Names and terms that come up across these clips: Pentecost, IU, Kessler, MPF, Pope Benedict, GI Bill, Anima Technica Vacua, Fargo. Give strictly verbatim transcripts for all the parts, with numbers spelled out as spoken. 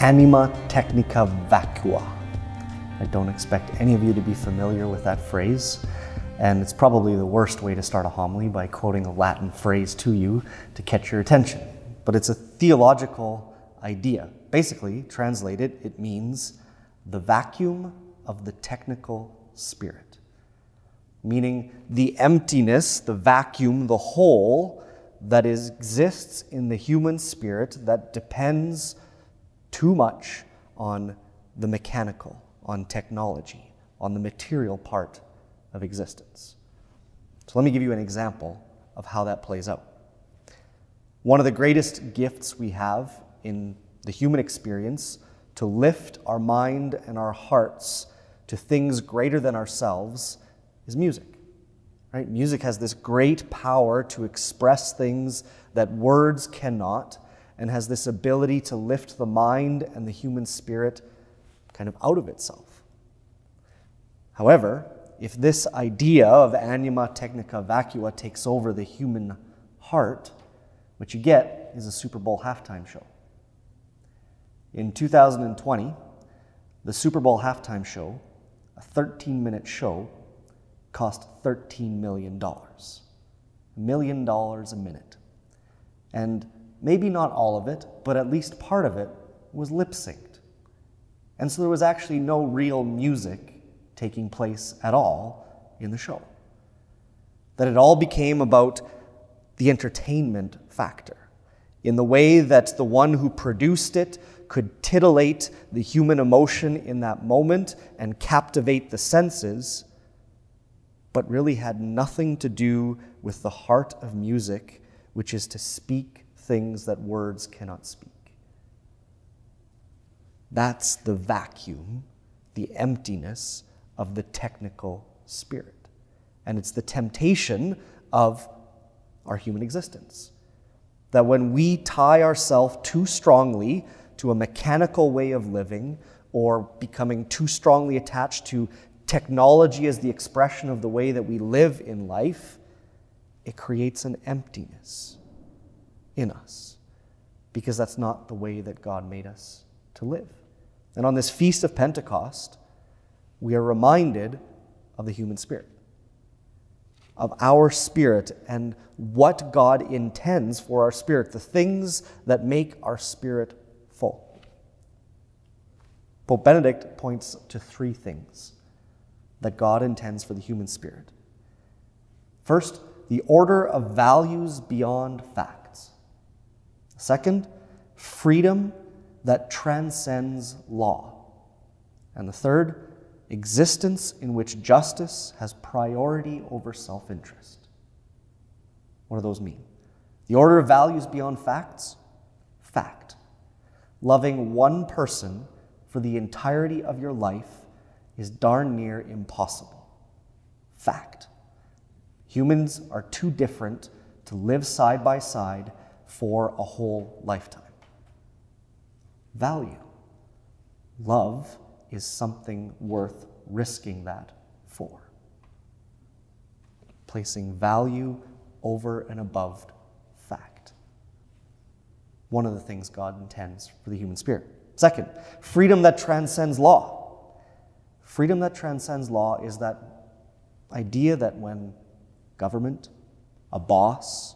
Anima Technica Vacua. I don't expect any of you to be familiar with that phrase, and it's probably the worst way to start a homily, by quoting a Latin phrase to you to catch your attention. But it's a theological idea. Basically, translated, it means the vacuum of the technical spirit, meaning the emptiness, the vacuum, the hole that is, exists in the human spirit that depends too much on the mechanical, on technology, on the material part of existence. So let me give you an example of how that plays out. One of the greatest gifts we have in the human experience to lift our mind and our hearts to things greater than ourselves is music. Right? Music has this great power to express things that words cannot, and has this ability to lift the mind and the human spirit kind of out of itself. However, if this idea of anima technica vacua takes over the human heart, what you get is a Super Bowl halftime show. In two thousand twenty, the Super Bowl halftime show, a thirteen-minute show, cost thirteen million dollars. A million dollars a minute. And maybe not all of it, but at least part of it was lip-synced. And so there was actually no real music taking place at all in the show. That it all became about the entertainment factor, in the way that the one who produced it could titillate the human emotion in that moment and captivate the senses, but really had nothing to do with the heart of music, which is to speak things that words cannot speak. That's the vacuum, the emptiness of the technical spirit. And it's the temptation of our human existence, that when we tie ourselves too strongly to a mechanical way of living, or becoming too strongly attached to technology as the expression of the way that we live in life, it creates an emptiness in us, because that's not the way that God made us to live. And on this Feast of Pentecost, we are reminded of the human spirit, of our spirit and what God intends for our spirit, the things that make our spirit full. Pope Benedict points to three things that God intends for the human spirit. First, the order of values beyond facts. Second, freedom that transcends law. And the third, existence in which justice has priority over self-interest. What do those mean? The order of values beyond facts? Fact. Loving one person for the entirety of your life is darn near impossible. Fact. Humans are too different to live side by side for a whole lifetime. Value. Love is something worth risking that for. Placing value over and above fact. One of the things God intends for the human spirit. Second, freedom that transcends law. Freedom that transcends law is that idea that when government, a boss,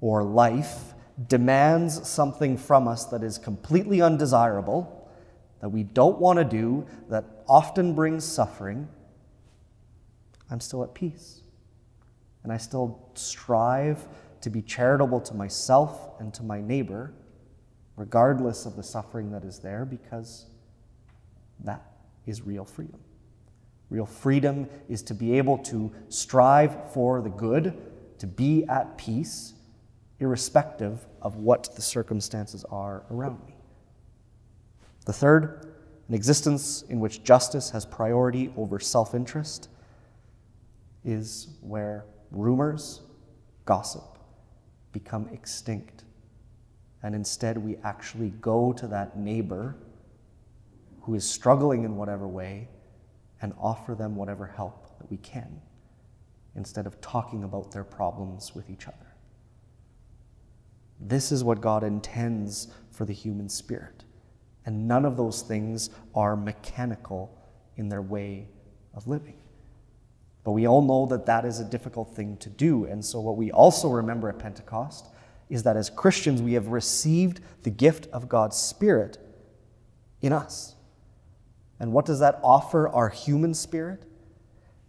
or life demands something from us that is completely undesirable, that we don't want to do, that often brings suffering, I'm still at peace. And I still strive to be charitable to myself and to my neighbor, regardless of the suffering that is there, because that is real freedom. Real freedom is to be able to strive for the good, to be at peace, irrespective of what the circumstances are around me. The third, an existence in which justice has priority over self-interest, is where rumors, gossip, become extinct, and instead we actually go to that neighbor who is struggling in whatever way, and offer them whatever help that we can, instead of talking about their problems with each other. This is what God intends for the human spirit, And none of those things are mechanical in their way of living. But we all know that that is a difficult thing to do. And so what we also remember at Pentecost is that as Christians, we have received the gift of God's Spirit in us. And what does that offer our human spirit?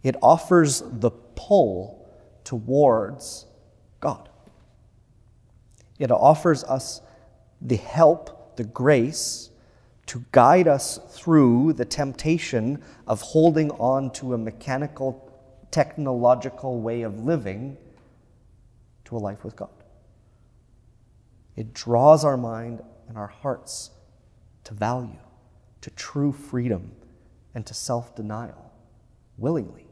It offers the pull towards God. It offers us the help, the grace, to guide us through the temptation of holding on to a mechanical, technological way of living to a life with God. It draws our mind and our hearts to value, to true freedom, and to self-denial, willingly.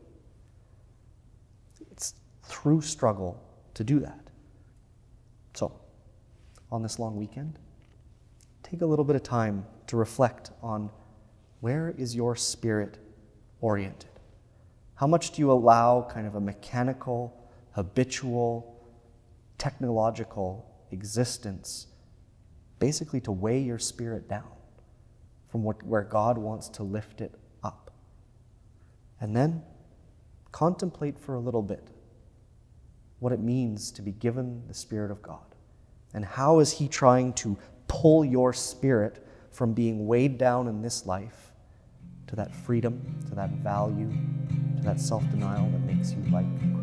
It's through struggle to do that. So, on this long weekend, take a little bit of time to reflect on where is your spirit oriented? How much do you allow kind of a mechanical, habitual, technological existence basically to weigh your spirit down from what, where God wants to lift it up? And then contemplate for a little bit what it means to be given the Spirit of God. And how is He trying to pull your spirit from being weighed down in this life to that freedom, to that value, to that self-denial that makes you like